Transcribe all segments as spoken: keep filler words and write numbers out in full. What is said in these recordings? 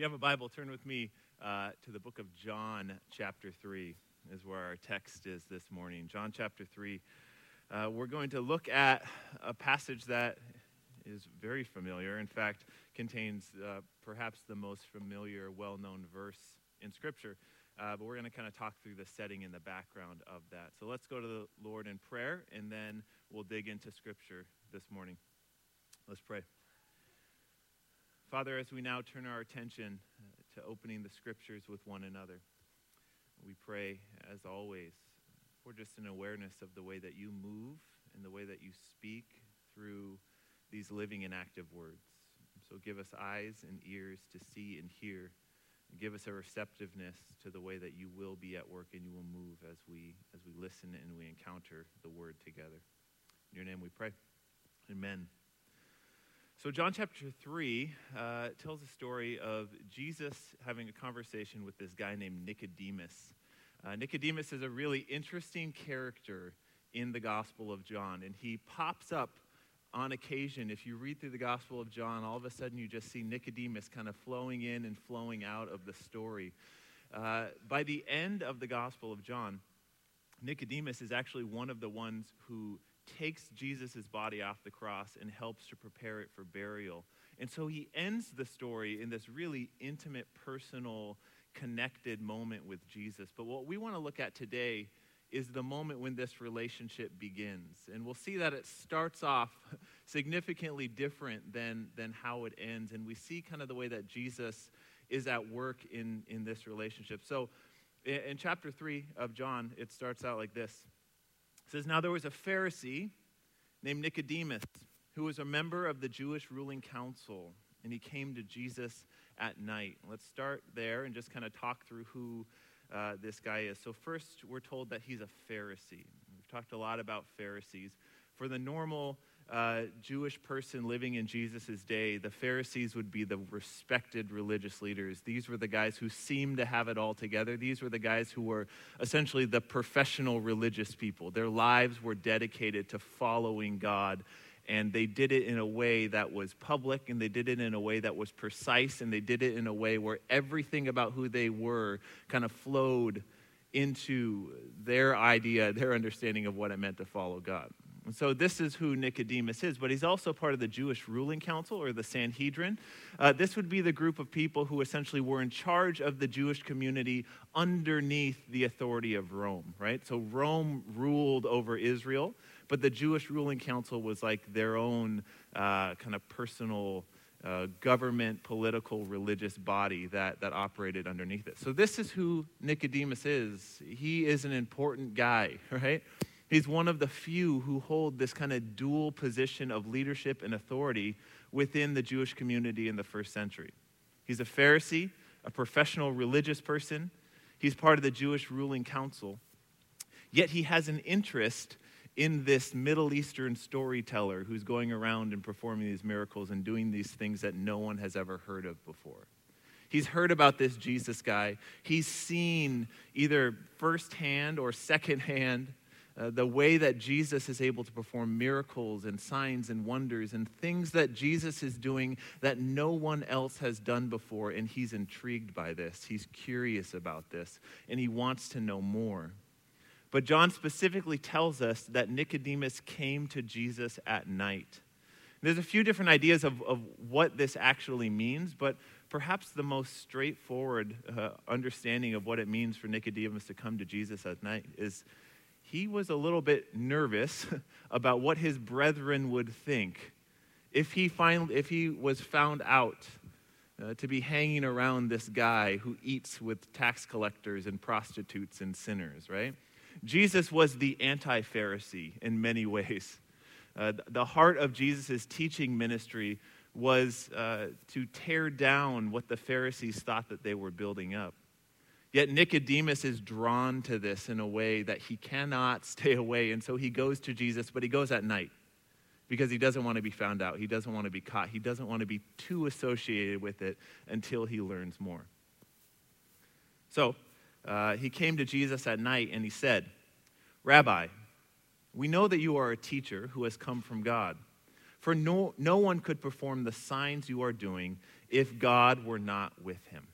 you have a Bible, turn with me uh, to the book of John, chapter three, is where our text is this morning. John, chapter three. Uh, we're going to look at a passage that is very familiar. In fact, contains uh, perhaps the most familiar, well-known verse in Scripture. Uh, but we're going to kind of talk through the setting and the background of that. So let's go to the Lord in prayer, and then we'll dig into Scripture this morning. Let's pray. Father, as we now turn our attention to opening the Scriptures with one another, we pray, as always, for just an awareness of the way that you move and the way that you speak through these living and active words. So give us eyes and ears to see and hear. Give us a receptiveness to the way that you will be at work and you will move as we as we listen and we encounter the word together. In your name we pray. Amen. So John chapter three uh, tells a story of Jesus having a conversation with this guy named Nicodemus. Uh, Nicodemus is a really interesting character in the Gospel of John, and he pops up on occasion. If you read through the Gospel of John, all of a sudden you just see Nicodemus kind of flowing in and flowing out of the story. Uh, by the end of the Gospel of John, Nicodemus is actually one of the ones who takes Jesus' body off the cross and helps to prepare it for burial. And so he ends the story in this really intimate, personal, connected moment with Jesus. But what we want to look at today is the moment when this relationship begins. And we'll see that it starts off significantly different than, than how it ends. And we see kind of the way that Jesus is at work in, in this relationship. So in, in chapter three of John, it starts out like this. It says, "Now there was a Pharisee named Nicodemus, who was a member of the Jewish ruling council, and he came to Jesus at night." Let's start there and just kind of talk through who Uh, this guy is. So first, we're told that he's a Pharisee. We've talked a lot about Pharisees. For the normal uh, Jewish person living in Jesus' day, the Pharisees would be the respected religious leaders. These were the guys who seemed to have it all together. These were the guys who were essentially the professional religious people. Their lives were dedicated to following God, and they did it in a way that was public, and they did it in a way that was precise, and they did it in a way where everything about who they were kind of flowed into their idea, their understanding of what it meant to follow God. And so this is who Nicodemus is, but he's also part of the Jewish ruling council, or the Sanhedrin. Uh, this would be the group of people who essentially were in charge of the Jewish community underneath the authority of Rome, right? So Rome ruled over Israel, but the Jewish ruling council was like their own uh, kind of personal uh, government, political, religious body that, that operated underneath it. So this is who Nicodemus is. He is an important guy, right? He's one of the few who hold this kind of dual position of leadership and authority within the Jewish community in the first century. He's a Pharisee, a professional religious person. He's part of the Jewish ruling council. Yet he has an interest in this Middle Eastern storyteller who's going around and performing these miracles and doing these things that no one has ever heard of before. He's heard about this Jesus guy. He's seen either firsthand or secondhand uh, the way that Jesus is able to perform miracles and signs and wonders and things that Jesus is doing that no one else has done before, and he's intrigued by this. He's curious about this, and he wants to know more. But John specifically tells us that Nicodemus came to Jesus at night. There's a few different ideas of, of what this actually means, but perhaps the most straightforward uh, understanding of what it means for Nicodemus to come to Jesus at night is he was a little bit nervous about what his brethren would think if he, find, if he was found out uh, to be hanging around this guy who eats with tax collectors and prostitutes and sinners, right? Jesus was the anti-Pharisee in many ways. Uh, the heart of Jesus' teaching ministry was uh, to tear down what the Pharisees thought that they were building up. Yet Nicodemus is drawn to this in a way that he cannot stay away, and so he goes to Jesus, but he goes at night because he doesn't want to be found out. He doesn't want to be caught. He doesn't want to be too associated with it until he learns more. So, Uh, he came to Jesus at night and he said, "Rabbi, we know that you are a teacher who has come from God, for no, no one could perform the signs you are doing if God were not with him.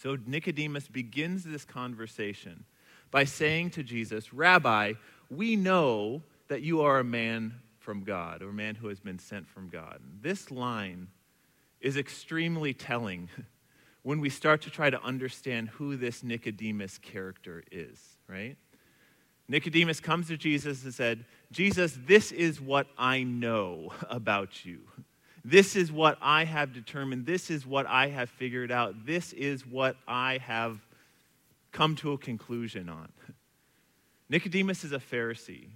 So Nicodemus begins this conversation by saying to Jesus, Rabbi, we know that you are a man from God, or a man who has been sent from God. This line is extremely telling when we start to try to understand who this Nicodemus character is, right? Nicodemus comes to Jesus and said, Jesus, this is what I know about you. This is what I have determined. This is what I have figured out. This is what I have come to a conclusion on. Nicodemus is a Pharisee.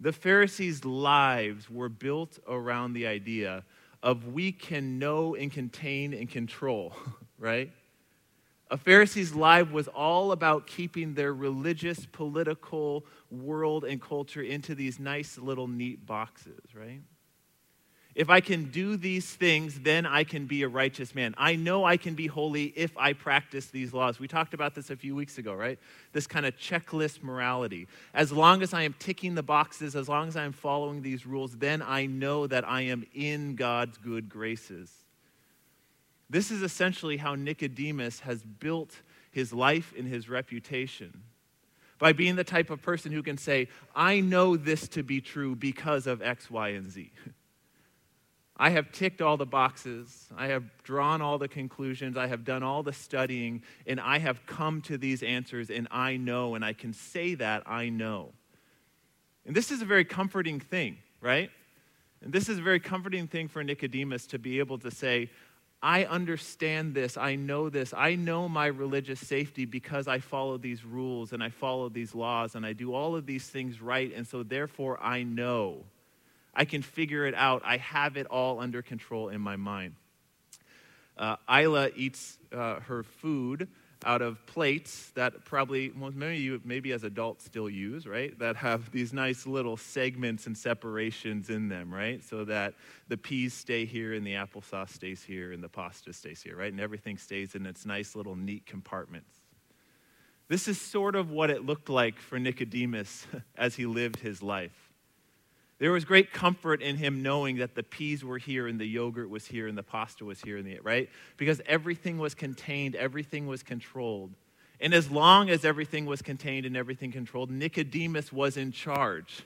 The Pharisees' lives were built around the idea of we can know and contain and control, right? A Pharisee's life was all about keeping their religious, political world and culture into these nice little neat boxes, right? If I can do these things, then I can be a righteous man. I know I can be holy if I practice these laws. We talked about this a few weeks ago, right? This kind of checklist morality. As long as I am ticking the boxes, as long as I am following these rules, then I know that I am in God's good graces. This is essentially how Nicodemus has built his life and his reputation, by being the type of person who can say, I know this to be true because of X, Y, and Z. I have ticked all the boxes, I have drawn all the conclusions, I have done all the studying, and I have come to these answers, and I know, and I can say that I know. And this is a very comforting thing, right? And this is a very comforting thing for Nicodemus to be able to say, I understand this, I know this, I know my religious safety because I follow these rules, and I follow these laws, and I do all of these things right, and so therefore I know. I can figure it out. I have it all under control in my mind. Uh, Isla eats uh, her food out of plates that probably, well, maybe you, maybe as adults still use, right? That have these nice little segments and separations in them, right? So that the peas stay here and the applesauce stays here and the pasta stays here, right? And everything stays in its nice little neat compartments. This is sort of what it looked like for Nicodemus as he lived his life. There was great comfort in him knowing that the peas were here and the yogurt was here and the pasta was here, and the, right? Because everything was contained, everything was controlled. And as long as everything was contained and everything controlled, Nicodemus was in charge,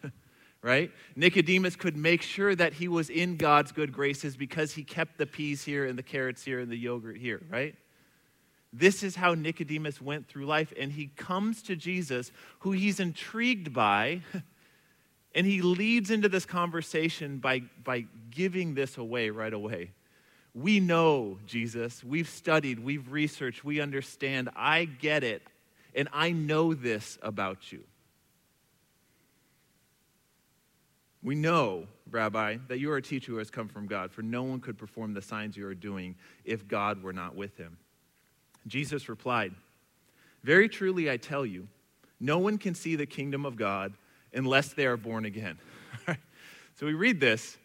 right? Nicodemus could make sure that he was in God's good graces because he kept the peas here and the carrots here and the yogurt here, right? This is how Nicodemus went through life, and he comes to Jesus, who he's intrigued by, and he leads into this conversation by, by giving this away right away. We know, Jesus. We've studied. We've researched. We understand. I get it. And I know this about you. We know, Rabbi, that you are a teacher who has come from God, for no one could perform the signs you are doing if God were not with him. Jesus replied, very truly I tell you, no one can see the kingdom of God unless they are born again. So we read this,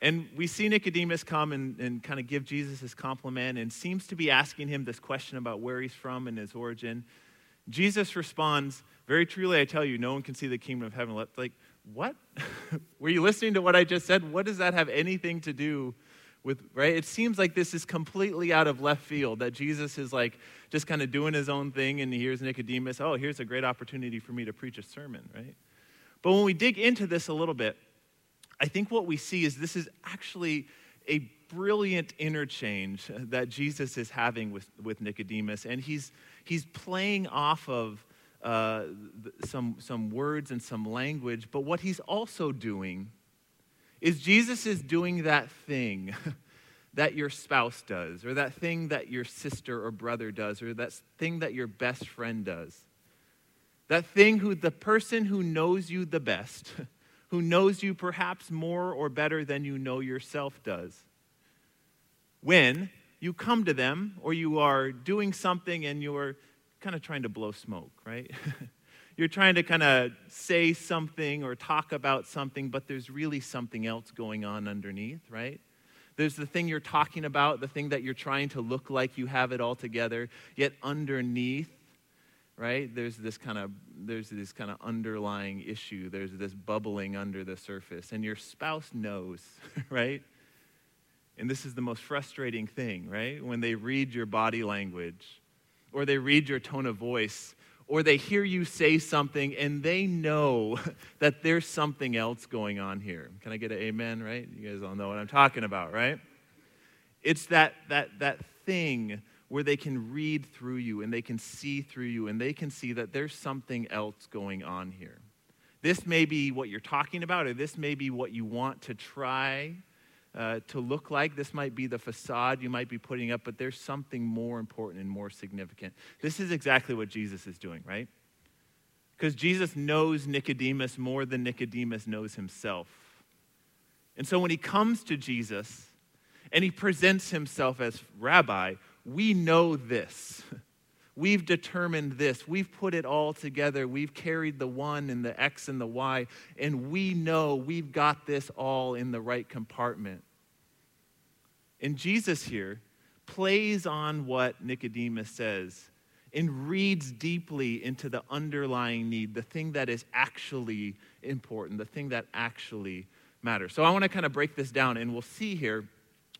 and we see Nicodemus come and, and kind of give Jesus his compliment and seems to be asking him this question about where he's from and his origin. Jesus responds, very truly I tell you, no one can see the kingdom of heaven. Like, what? Were you listening to what I just said? What does that have anything to do with, right? It seems like this is completely out of left field, that Jesus is like just kind of doing his own thing, and here's Nicodemus, oh, here's a great opportunity for me to preach a sermon, right? But when we dig into this a little bit, I think what we see is this is actually a brilliant interchange that Jesus is having with, with Nicodemus, and he's he's playing off of uh, some some words and some language, but what he's also doing is Jesus is doing that thing that your spouse does, or that thing that your sister or brother does, or that thing that your best friend does. That thing who the person who knows you the best, who knows you perhaps more or better than you know yourself does. When you come to them, or you are doing something and you're kind of trying to blow smoke, right? You're trying to kind of say something or talk about something, but there's really something else going on underneath, right? There's the thing you're talking about, the thing that you're trying to look like you have it all together, yet underneath, right, there's this kind of there's this kind of underlying issue. There's this bubbling under the surface, and your spouse knows, right? And this is the most frustrating thing, right? When they read your body language, or they read your tone of voice, or they hear you say something and they know that there's something else going on here. Can I get an amen, right? You guys all know what I'm talking about, right? It's that that that thing where they can read through you and they can see through you and they can see that there's something else going on here. This may be what you're talking about, or this may be what you want to try Uh, to look like. This might be the facade you might be putting up, but there's something more important and more significant. This is exactly what Jesus is doing, right? Because Jesus knows Nicodemus more than Nicodemus knows himself. And so when he comes to Jesus and he presents himself as Rabbi, we know this. We've determined this. We've put it all together. We've carried the one and the X and the Y, and we know we've got this all in the right compartment. And Jesus here plays on what Nicodemus says and reads deeply into the underlying need, the thing that is actually important, the thing that actually matters. So I want to kind of break this down, and we'll see here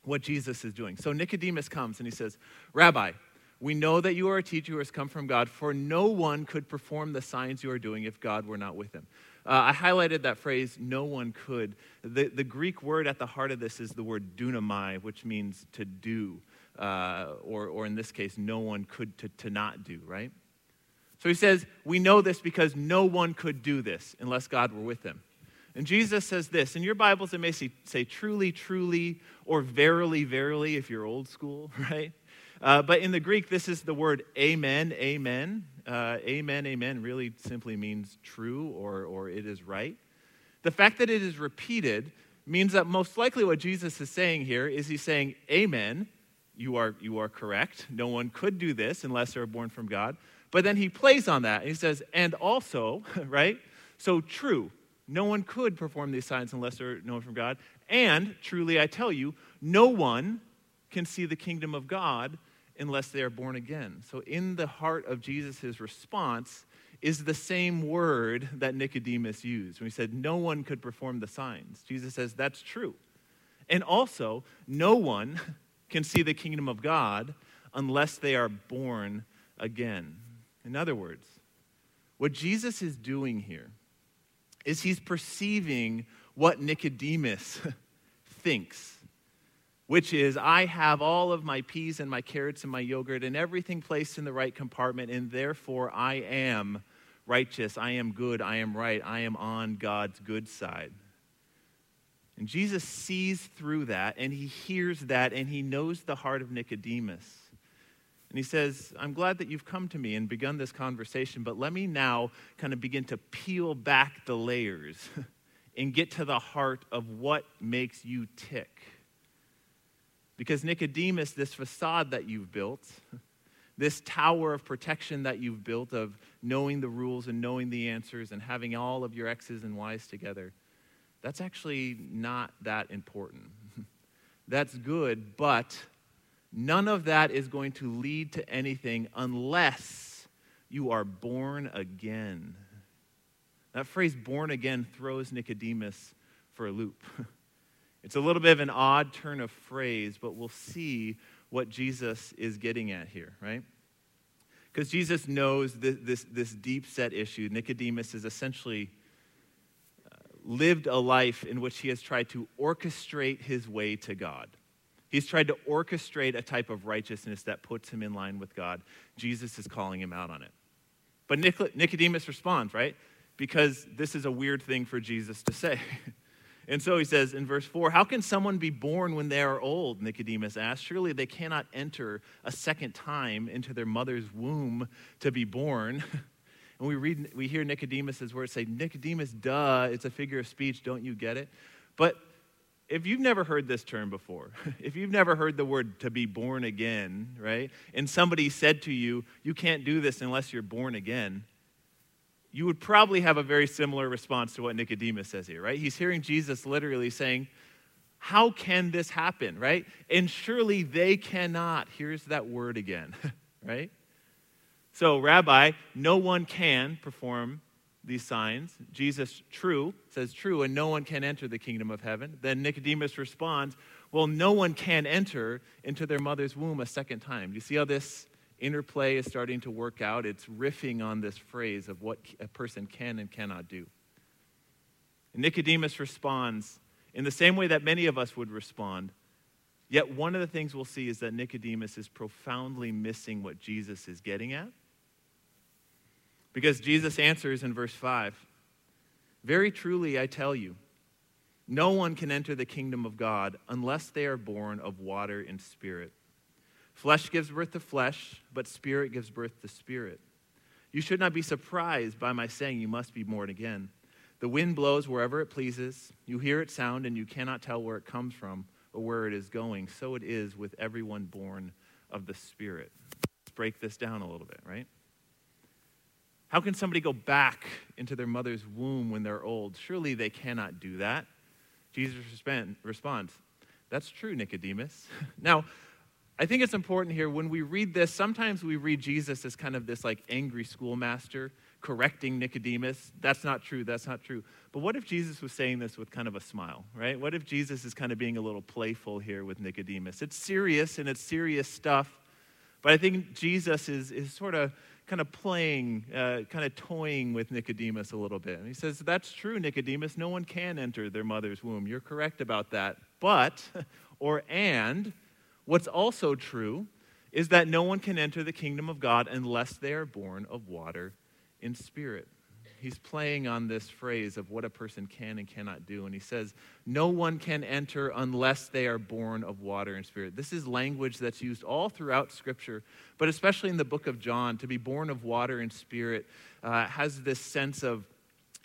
what Jesus is doing. So Nicodemus comes and he says, Rabbi, we know that you are a teacher who has come from God, for no one could perform the signs you are doing if God were not with him. Uh, I highlighted that phrase, no one could. The, the Greek word at the heart of this is the word dunamai, which means to do, uh, or, or in this case, no one could to, to not do, right? So he says, we know this because no one could do this unless God were with him. And Jesus says this, in your Bibles it may say truly, truly, or verily, verily, if you're old school, right? Uh, but in the Greek, this is the word amen, amen. Uh, amen, amen really simply means true, or, or it is right. The fact that it is repeated means that most likely what Jesus is saying here is he's saying, amen, you are, you are correct. No one could do this unless they're born from God. But then he plays on that and he says, and also, right? So true, no one could perform these signs unless they're known from God. And truly, I tell you, no one can see the kingdom of God unless they are born again. So in the heart of Jesus' response is the same word that Nicodemus used when he said, no one could perform the signs. Jesus says, that's true. And also, no one can see the kingdom of God unless they are born again. In other words, what Jesus is doing here is he's perceiving what Nicodemus thinks, which is, I have all of my peas and my carrots and my yogurt and everything placed in the right compartment, and therefore I am righteous, I am good, I am right, I am on God's good side. And Jesus sees through that, and he hears that, and he knows the heart of Nicodemus. And he says, I'm glad that you've come to me and begun this conversation, but let me now kind of begin to peel back the layers and get to the heart of what makes you tick. Because Nicodemus, this facade that you've built, this tower of protection that you've built of knowing the rules and knowing the answers and having all of your X's and Y's together, that's actually not that important. That's good, but none of that is going to lead to anything unless you are born again. That phrase, born again, throws Nicodemus for a loop. It's a little bit of an odd turn of phrase, but we'll see what Jesus is getting at here, right? Because Jesus knows this, this, this deep-set issue. Nicodemus has essentially lived a life in which he has tried to orchestrate his way to God. He's tried to orchestrate a type of righteousness that puts him in line with God. Jesus is calling him out on it. But Nicodemus responds, right? Because this is a weird thing for Jesus to say. And so he says in verse four, how can someone be born when they are old, Nicodemus asked. Surely they cannot enter a second time into their mother's womb to be born. And we read, we hear Nicodemus's words say, Nicodemus, duh, it's a figure of speech, don't you get it? But if you've never heard this term before, if you've never heard the word to be born again, right? And somebody said to you, you can't do this unless you're born again, you would probably have a very similar response to what Nicodemus says here, right? He's hearing Jesus literally saying, how can this happen, right? And surely they cannot. Here's that word again, right? So, Rabbi, no one can perform these signs. Jesus, true, says true, and no one can enter the kingdom of heaven. Then Nicodemus responds, well, no one can enter into their mother's womb a second time. Do you see how this interplay is starting to work out? It's riffing on this phrase of what a person can and cannot do. And Nicodemus responds in the same way that many of us would respond. Yet one of the things we'll see is that Nicodemus is profoundly missing what Jesus is getting at. Because Jesus answers in verse five, "Very truly I tell you, no one can enter the kingdom of God unless they are born of water and spirit. Flesh gives birth to flesh, but spirit gives birth to spirit. You should not be surprised by my saying you must be born again. The wind blows wherever it pleases. You hear its sound and you cannot tell where it comes from or where it is going. So it is with everyone born of the Spirit." Let's break this down a little bit, right? How can somebody go back into their mother's womb when they're old? Surely they cannot do that. Jesus responds, "That's true, Nicodemus." Now, I think it's important here, when we read this, sometimes we read Jesus as kind of this like angry schoolmaster correcting Nicodemus. That's not true, that's not true. But what if Jesus was saying this with kind of a smile, right? What if Jesus is kind of being a little playful here with Nicodemus? It's serious and it's serious stuff, but I think Jesus is, is sort of kind of playing, uh, kind of toying with Nicodemus a little bit. And he says, "That's true, Nicodemus. No one can enter their mother's womb. You're correct about that. But, or and, what's also true is that no one can enter the kingdom of God unless they are born of water and spirit." He's playing on this phrase of what a person can and cannot do. And he says, no one can enter unless they are born of water and spirit. This is language that's used all throughout Scripture, but especially in the book of John. To be born of water and spirit uh, has this sense of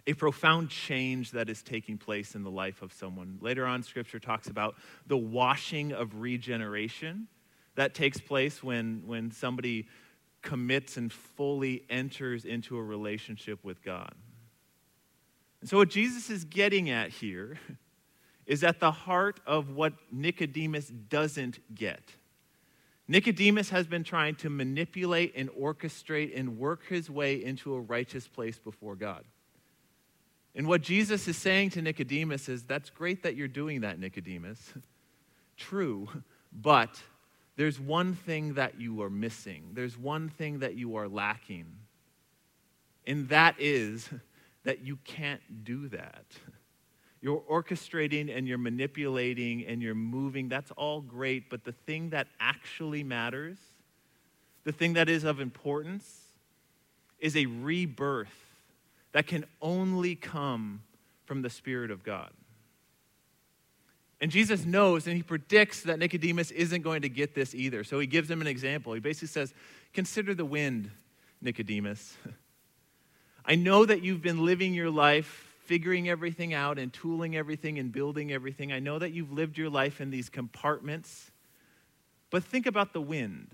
a profound change that is taking place in the life of someone. Later on, Scripture talks about the washing of regeneration that takes place when, when somebody commits and fully enters into a relationship with God. And so what Jesus is getting at here is at the heart of what Nicodemus doesn't get. Nicodemus has been trying to manipulate and orchestrate and work his way into a righteous place before God. And what Jesus is saying to Nicodemus is, that's great that you're doing that, Nicodemus. True, but there's one thing that you are missing. There's one thing that you are lacking. And that is that you can't do that. You're orchestrating and you're manipulating and you're moving. That's all great, but the thing that actually matters, the thing that is of importance, is a rebirth that can only come from the Spirit of God. And Jesus knows and he predicts that Nicodemus isn't going to get this either. So he gives him an example. He basically says, "Consider the wind, Nicodemus. I know that you've been living your life, figuring everything out and tooling everything and building everything. I know that you've lived your life in these compartments. But think about the wind."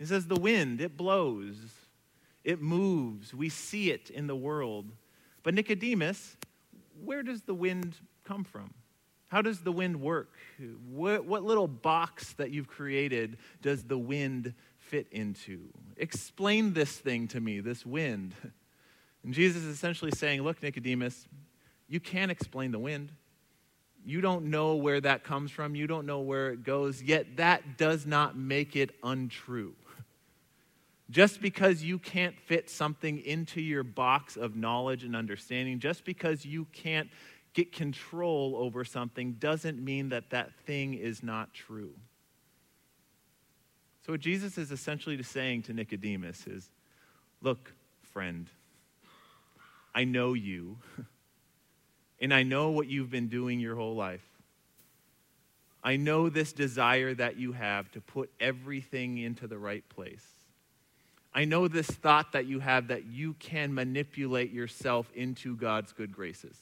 He says, the wind, it blows. It moves. We see it in the world. But Nicodemus, where does the wind come from? How does the wind work? What, what little box that you've created does the wind fit into? Explain this thing to me, this wind. And Jesus is essentially saying, look, Nicodemus, you can't explain the wind. You don't know where that comes from. You don't know where it goes. Yet that does not make it untrue. Just because you can't fit something into your box of knowledge and understanding, just because you can't get control over something doesn't mean that that thing is not true. So what Jesus is essentially saying to Nicodemus is, look, friend, I know you, and I know what you've been doing your whole life. I know this desire that you have to put everything into the right place. I know this thought that you have that you can manipulate yourself into God's good graces.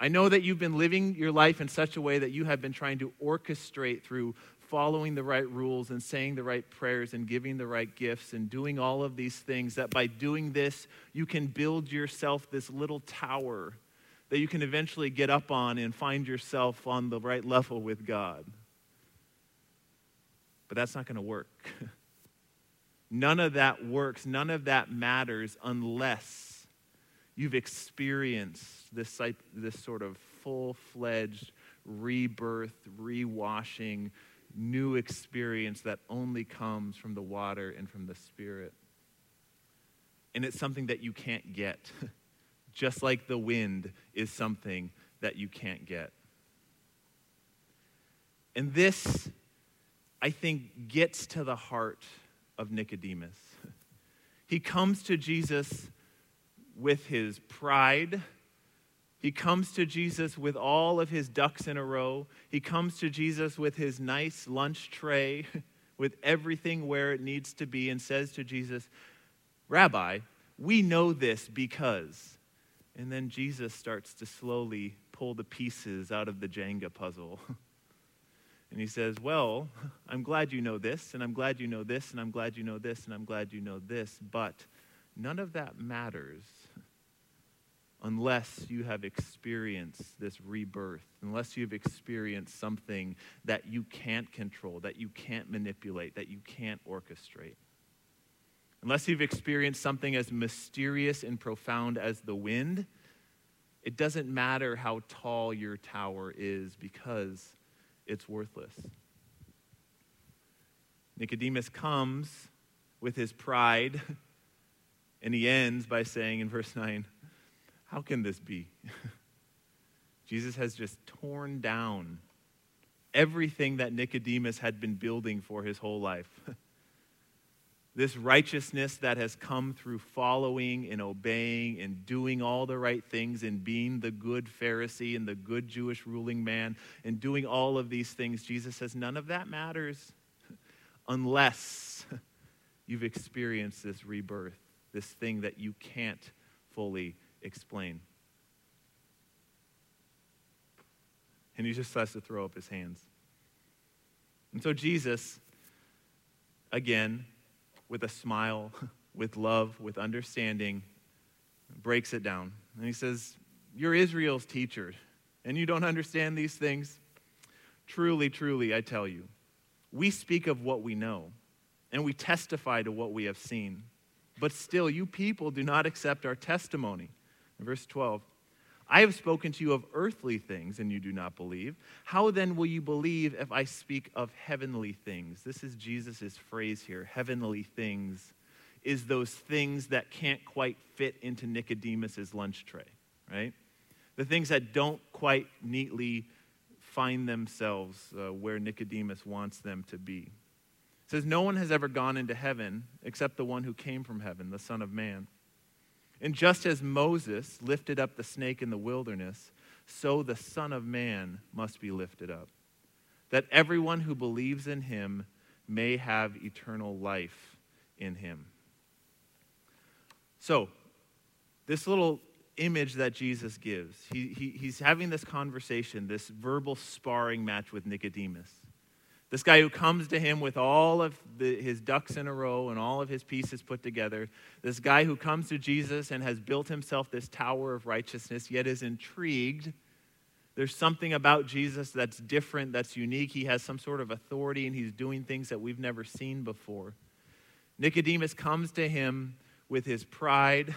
I know that you've been living your life in such a way that you have been trying to orchestrate through following the right rules and saying the right prayers and giving the right gifts and doing all of these things, that by doing this, you can build yourself this little tower that you can eventually get up on and find yourself on the right level with God. But that's not going to work. None of that works. None of that matters unless you've experienced this, this sort of full-fledged rebirth, rewashing, new experience that only comes from the water and from the Spirit. And it's something that you can't get. Just like the wind is something that you can't get. And this, I think, gets to the heart of Nicodemus. He comes to Jesus with his pride. He comes to Jesus with all of his ducks in a row. He comes to Jesus with his nice lunch tray, with everything where it needs to be, and says to Jesus, "Rabbi, we know this because..." And then Jesus starts to slowly pull the pieces out of the Jenga puzzle. And he says, "Well, I'm glad you know this, and I'm glad you know this, and I'm glad you know this, and I'm glad you know this, but none of that matters unless you have experienced this rebirth, unless you've experienced something that you can't control, that you can't manipulate, that you can't orchestrate. Unless you've experienced something as mysterious and profound as the wind, it doesn't matter how tall your tower is because it's worthless." Nicodemus comes with his pride, and he ends by saying in verse nine, "How can this be?" Jesus has just torn down everything that Nicodemus had been building for his whole life. This righteousness that has come through following and obeying and doing all the right things and being the good Pharisee and the good Jewish ruling man and doing all of these things, Jesus says none of that matters unless you've experienced this rebirth, this thing that you can't fully explain. And he just starts to throw up his hands. And so Jesus, again, with a smile, with love, with understanding, breaks it down. And he says, "You're Israel's teacher, and you don't understand these things? Truly, truly, I tell you, we speak of what we know, and we testify to what we have seen. But still, you people do not accept our testimony." In verse twelve, "I have spoken to you of earthly things, and you do not believe. How then will you believe if I speak of heavenly things?" This is Jesus' phrase here. Heavenly things is those things that can't quite fit into Nicodemus' lunch tray, right? The things that don't quite neatly find themselves uh, where Nicodemus wants them to be. It says, "No one has ever gone into heaven except the one who came from heaven, the Son of Man. And just as Moses lifted up the snake in the wilderness, so the Son of Man must be lifted up, that everyone who believes in him may have eternal life in him." So, this little image that Jesus gives, he, he, he's having this conversation, this verbal sparring match with Nicodemus. This guy who comes to him with all of the, his ducks in a row and all of his pieces put together. This guy who comes to Jesus and has built himself this tower of righteousness, yet is intrigued. There's something about Jesus that's different, that's unique. He has some sort of authority, and he's doing things that we've never seen before. Nicodemus comes to him with his pride.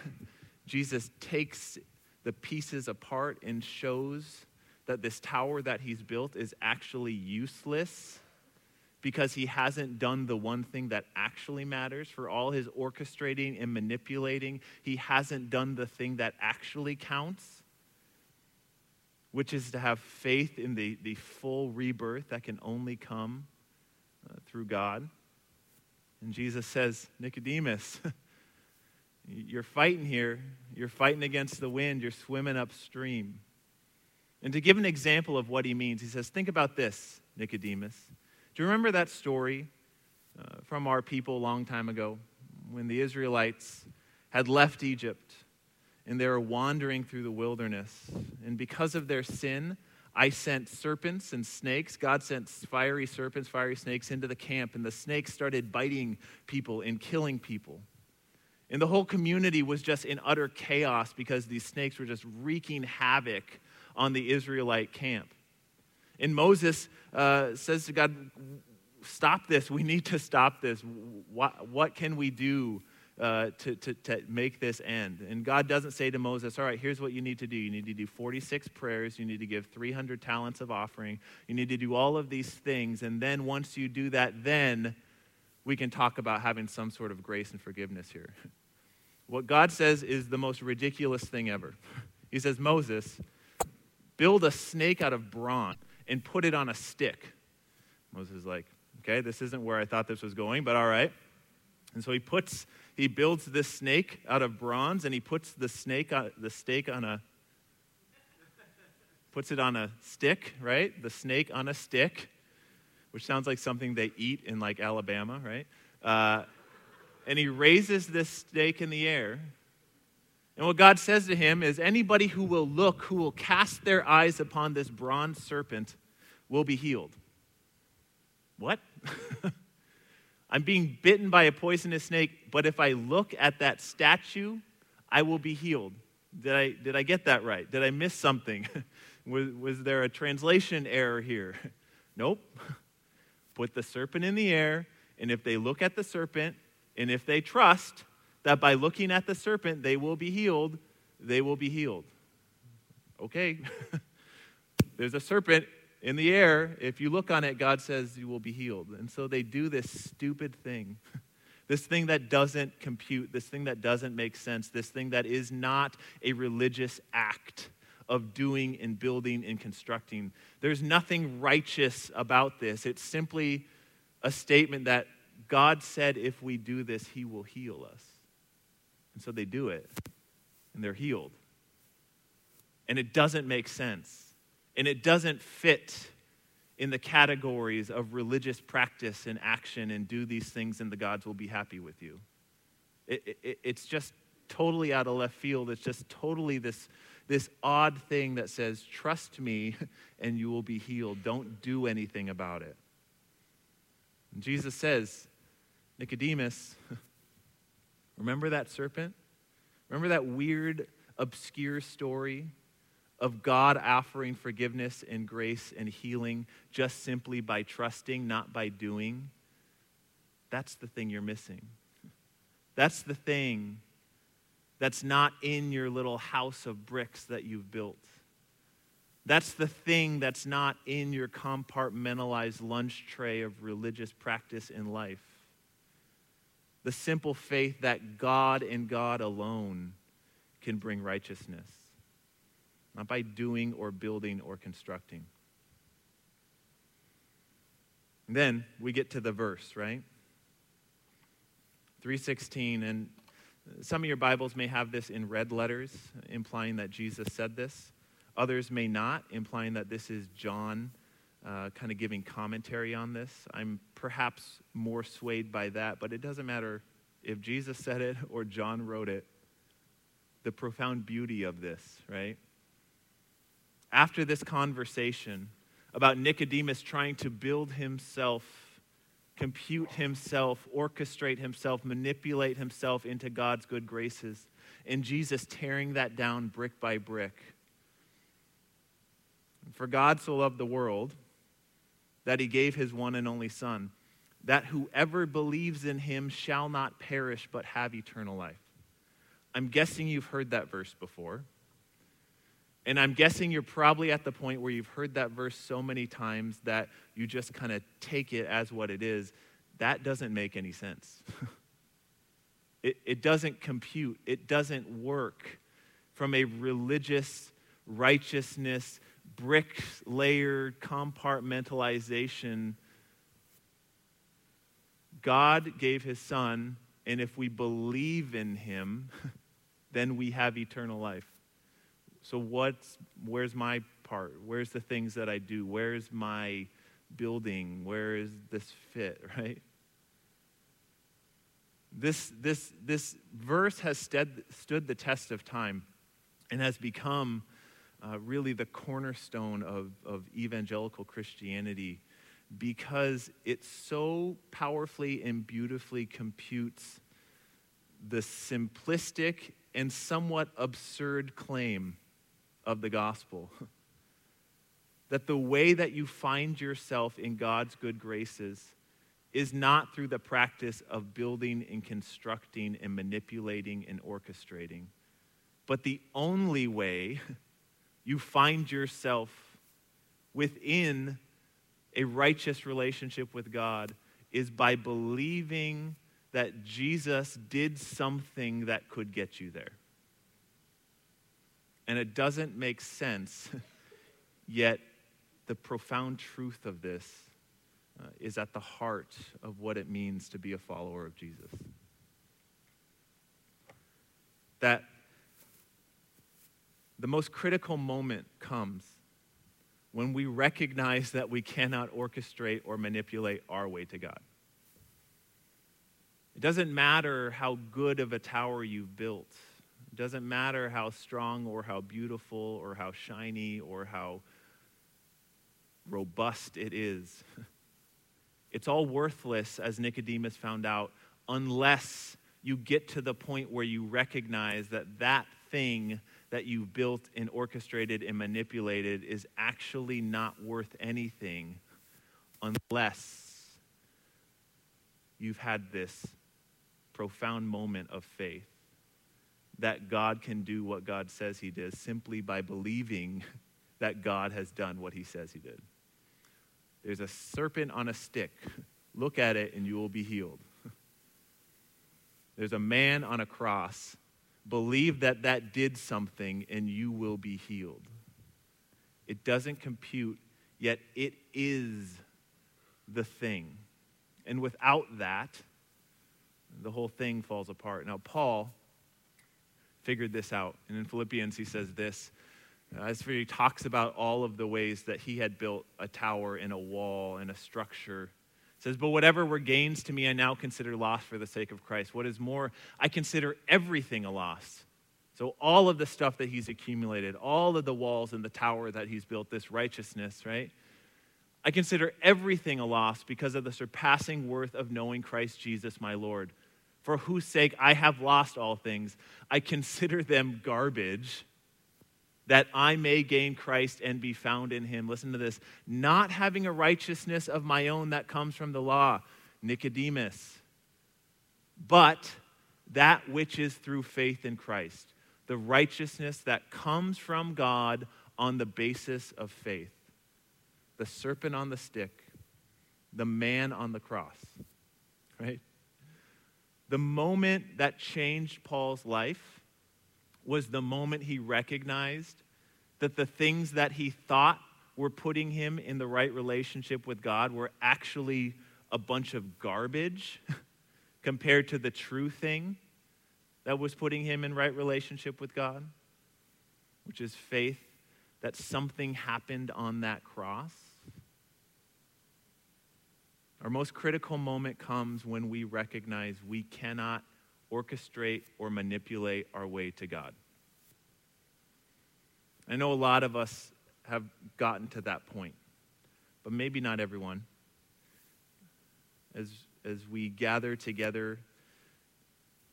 Jesus takes the pieces apart and shows that this tower that he's built is actually useless, because he hasn't done the one thing that actually matters. For all his orchestrating and manipulating, he hasn't done the thing that actually counts, which is to have faith in the, the full rebirth that can only come uh, through God. And Jesus says, "Nicodemus, you're fighting here. You're fighting against the wind. You're swimming upstream." And to give an example of what he means, he says, "Think about this, Nicodemus. Do you remember that story uh, from our people a long time ago when the Israelites had left Egypt and they were wandering through the wilderness? And because of their sin, I sent serpents and snakes. God sent fiery serpents, fiery snakes into the camp, and the snakes started biting people and killing people. And the whole community was just in utter chaos because these snakes were just wreaking havoc on the Israelite camp. And Moses uh, says to God, stop this. We need to stop this. What, what can we do uh, to, to, to make this end. And God doesn't say to Moses, all right, here's what you need to do. You need to do forty-six prayers. You need to give three hundred talents of offering. You need to do all of these things. And then once you do that, then we can talk about having some sort of grace and forgiveness here. What God says is the most ridiculous thing ever. He says, Moses, build a snake out of bronze and put it on a stick. Moses is like, okay, this isn't where I thought this was going, but all right. And so he puts, he builds this snake out of bronze, and he puts the snake, on, the stake on a, puts it on a stick, right? The snake on a stick, which sounds like something they eat in like Alabama, right? Uh, and he raises this snake in the air. And what God says to him is, anybody who will look, who will cast their eyes upon this bronze serpent, will be healed. What? I'm being bitten by a poisonous snake, but if I look at that statue, I will be healed. Did I did I get that right? Did I miss something? was, was there a translation error here? Nope. Put the serpent in the air, and if they look at the serpent, and if they trust that by looking at the serpent they will be healed, they will be healed. Okay. There's a serpent in the air. If you look on it, God says you will be healed. And so they do this stupid thing, this thing that doesn't compute, this thing that doesn't make sense, this thing that is not a religious act of doing and building and constructing. There's nothing righteous about this. It's simply a statement that God said if we do this, he will heal us. And so they do it, and they're healed. And it doesn't make sense. And it doesn't fit in the categories of religious practice and action and do these things and the gods will be happy with you. It, it, it's just totally out of left field. It's just totally this, this odd thing that says, trust me and you will be healed. Don't do anything about it. And Jesus says, Nicodemus, remember that serpent? Remember that weird, obscure story of God offering forgiveness and grace and healing just simply by trusting, not by doing? That's the thing you're missing. That's the thing that's not in your little house of bricks that you've built. That's the thing that's not in your compartmentalized lunch tray of religious practice in life. The simple faith that God and God alone can bring righteousness. Not by doing or building or constructing. And then we get to the verse, right? three sixteen, and some of your Bibles may have this in red letters, implying that Jesus said this. Others may not, implying that this is John uh, kind of giving commentary on this. I'm perhaps more swayed by that, but it doesn't matter if Jesus said it or John wrote it. The profound beauty of this, right? After this conversation about Nicodemus trying to build himself, compute himself, orchestrate himself, manipulate himself into God's good graces, and Jesus tearing that down brick by brick. For God so loved the world that he gave his one and only Son, that whoever believes in him shall not perish but have eternal life. I'm guessing you've heard that verse before. And I'm guessing you're probably at the point where you've heard that verse so many times that you just kind of take it as what it is. That doesn't make any sense. it, it doesn't compute. It doesn't work from a religious righteousness, brick layered compartmentalization. God gave his Son, and if we believe in him, then we have eternal life. So what's, where's my part? Where's the things that I do? Where's my building? Where is this fit, right? This this this verse has stead, stood the test of time and has become uh, really the cornerstone of, of evangelical Christianity because it so powerfully and beautifully computes the simplistic and somewhat absurd claim of the gospel, that the way that you find yourself in God's good graces is not through the practice of building and constructing and manipulating and orchestrating, but the only way you find yourself within a righteous relationship with God is by believing that Jesus did something that could get you there. And it doesn't make sense, yet the profound truth of this uh, is at the heart of what it means to be a follower of Jesus. That the most critical moment comes when we recognize that we cannot orchestrate or manipulate our way to God. It doesn't matter how good of a tower you've built. It doesn't matter how strong or how beautiful or how shiny or how robust it is. It's all worthless, as Nicodemus found out, unless you get to the point where you recognize that that thing that you built and orchestrated and manipulated is actually not worth anything unless you've had this profound moment of faith that God can do what God says he does simply by believing that God has done what he says he did. There's a serpent on a stick. Look at it and you will be healed. There's a man on a cross. Believe that that did something and you will be healed. It doesn't compute, yet it is the thing. And without that, the whole thing falls apart. Now, Paul figured this out. And in Philippians, he says this. As he talks about all of the ways that he had built a tower and a wall and a structure, it says, but whatever were gains to me, I now consider loss for the sake of Christ. What is more, I consider everything a loss. So all of the stuff that he's accumulated, all of the walls and the tower that he's built, this righteousness, right? I consider everything a loss because of the surpassing worth of knowing Christ Jesus, my Lord, for whose sake I have lost all things. I consider them garbage, that I may gain Christ and be found in him. Listen to this. Not having a righteousness of my own that comes from the law, Nicodemus, but that which is through faith in Christ, the righteousness that comes from God on the basis of faith. The serpent on the stick, the man on the cross, right? The moment that changed Paul's life was the moment he recognized that the things that he thought were putting him in the right relationship with God were actually a bunch of garbage compared to the true thing that was putting him in right relationship with God, which is faith that something happened on that cross. Our most critical moment comes when we recognize we cannot orchestrate or manipulate our way to God. I know a lot of us have gotten to that point, but maybe not everyone. As, as we gather together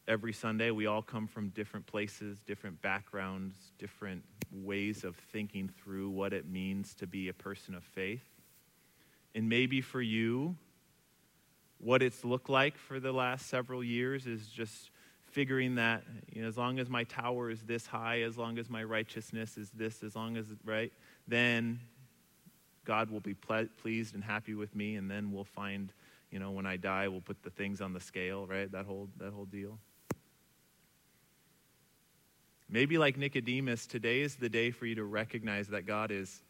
every Sunday, we all come from different places, different backgrounds, different ways of thinking through what it means to be a person of faith. And maybe for you, what it's looked like for the last several years is just figuring that, you know, as long as my tower is this high, as long as my righteousness is this, as long as, right, then God will be ple- pleased and happy with me, and then we'll find, you know, when I die, we'll put the things on the scale, right, that whole that whole deal. Maybe like Nicodemus, today is the day for you to recognize that God is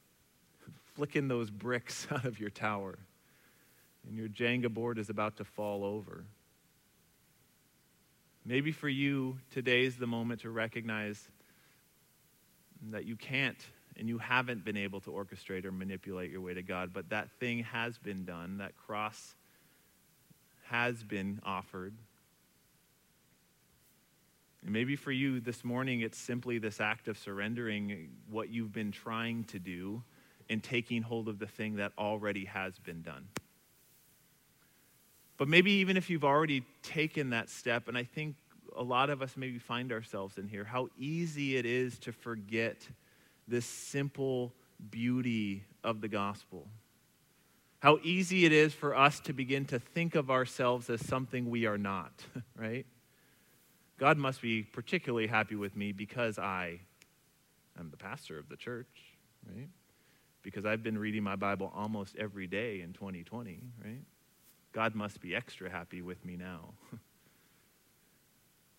flicking those bricks out of your tower, and your Jenga board is about to fall over. Maybe for you, today's the moment to recognize that you can't and you haven't been able to orchestrate or manipulate your way to God, but that thing has been done, that cross has been offered. And maybe for you this morning, it's simply this act of surrendering what you've been trying to do and taking hold of the thing that already has been done. But maybe even if you've already taken that step, and I think a lot of us maybe find ourselves in here, how easy it is to forget this simple beauty of the gospel. how easy it is for us to begin to think of ourselves as something we are not, right? God must be particularly happy with me because I am the pastor of the church, right? Because I've been reading my Bible almost every day in twenty twenty, right? God must be extra happy with me now.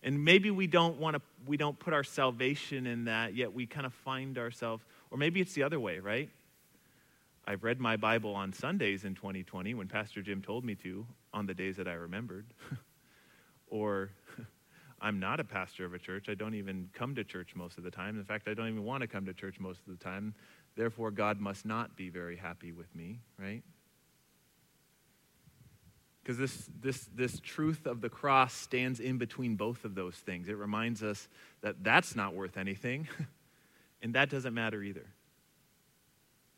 And maybe we don't want to, we don't put our salvation in that, yet we kind of find ourselves, or maybe it's the other way, right? I've read my Bible on Sundays in twenty twenty when Pastor Jim told me to, on the days that I remembered. Or I'm not a pastor of a church. I don't even come to church most of the time. In fact, I don't even want to come to church most of the time. Therefore, God must not be very happy with me, right? Because this, this, this truth of the cross stands in between both of those things. It reminds us that that's not worth anything, and that doesn't matter either.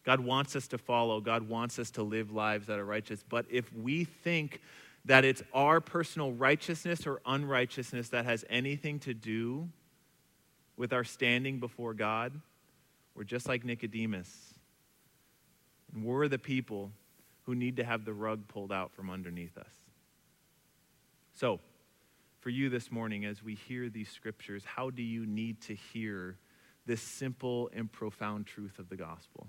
God wants us to follow. God wants us to live lives that are righteous. But if we think that it's our personal righteousness or unrighteousness that has anything to do with our standing before God, we're just like Nicodemus. And we're the people who need to have the rug pulled out from underneath us. So, for you this morning, as we hear these scriptures, how do you need to hear this simple and profound truth of the gospel?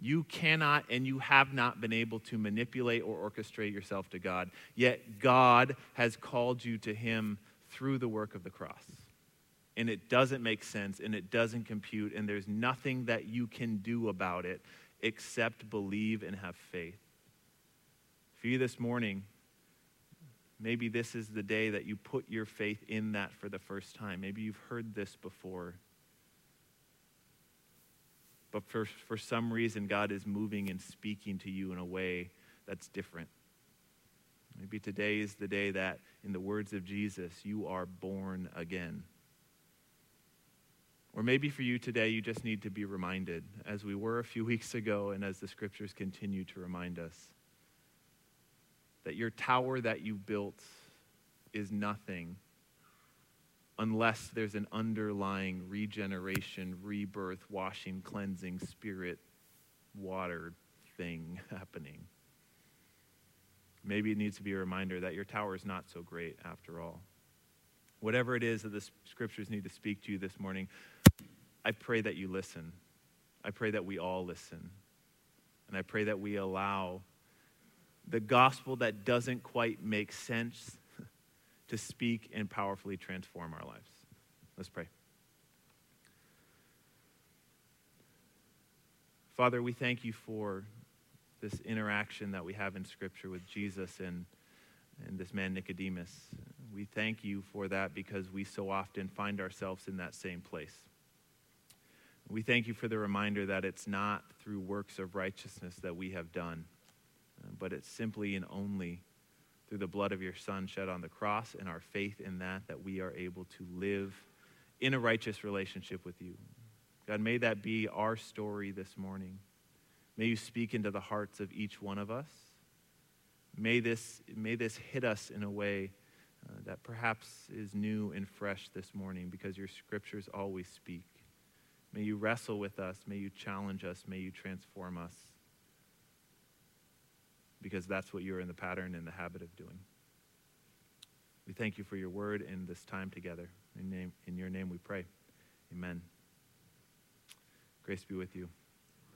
You cannot and you have not been able to manipulate or orchestrate yourself to God, yet God has called you to him through the work of the cross. And it doesn't make sense, and it doesn't compute, and there's nothing that you can do about it except believe and have faith. For you this morning, maybe this is the day that you put your faith in that for the first time. Maybe you've heard this before. But for, for some reason, God is moving and speaking to you in a way that's different. Maybe today is the day that, in the words of Jesus, you are born again. Or maybe for you today, you just need to be reminded, as we were a few weeks ago and as the scriptures continue to remind us, that your tower that you built is nothing unless there's an underlying regeneration, rebirth, washing, cleansing, spirit, water thing happening. Maybe it needs to be a reminder that your tower is not so great after all. Whatever it is that the scriptures need to speak to you this morning, I pray that you listen. I pray that we all listen. And I pray that we allow the gospel that doesn't quite make sense to speak and powerfully transform our lives. Let's pray. Father, we thank you for this interaction that we have in Scripture with Jesus and, and this man Nicodemus. We thank you for that because we so often find ourselves in that same place. We thank you for the reminder that it's not through works of righteousness that we have done, but it's simply and only through the blood of your Son shed on the cross and our faith in that, that we are able to live in a righteous relationship with you. God, may that be our story this morning. May you speak into the hearts of each one of us. May this, may this hit us in a way uh, that perhaps is new and fresh this morning because your scriptures always speak. May you wrestle with us. May you challenge us. May you transform us. Because that's what you're in the pattern and the habit of doing. We thank you for your word and this time together. In name, in your name we pray. Amen. Grace be with you.